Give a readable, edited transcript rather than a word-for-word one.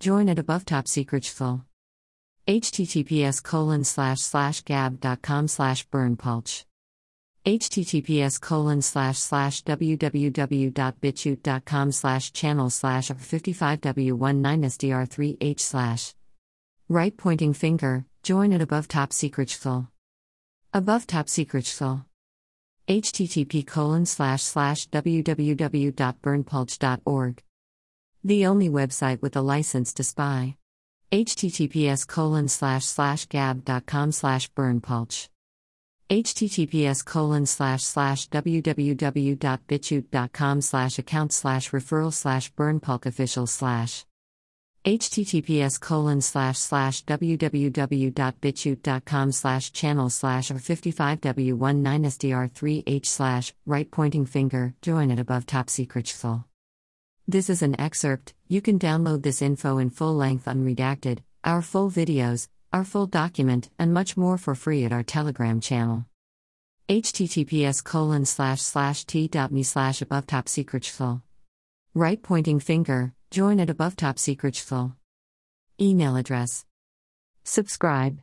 join at abovetopsecretschvil. https://gab.com/berndpulch. https://www.bitchute.com/channel/r55w19sdr3h/. Right pointing finger, join at abovetopsecretschvil. abovetopsecretschvil. http://www.berndpulch.org. The only website with a license to spy. https://gab.com/berndpulch. https://www.bitchute.com/account/referral/berndpulchofficial/. https://www.bitchute.com/channel/r55w19sdr3h/. Right pointing finger, join at above top secretschvil. This is an excerpt. You can download this info in full length unredacted, our full videos, our full document, and much more for free at our Telegram channel. https://t.me/abovetopsecretschvil. Right pointing finger, join at abovetopsecretschvil. Email address. Subscribe.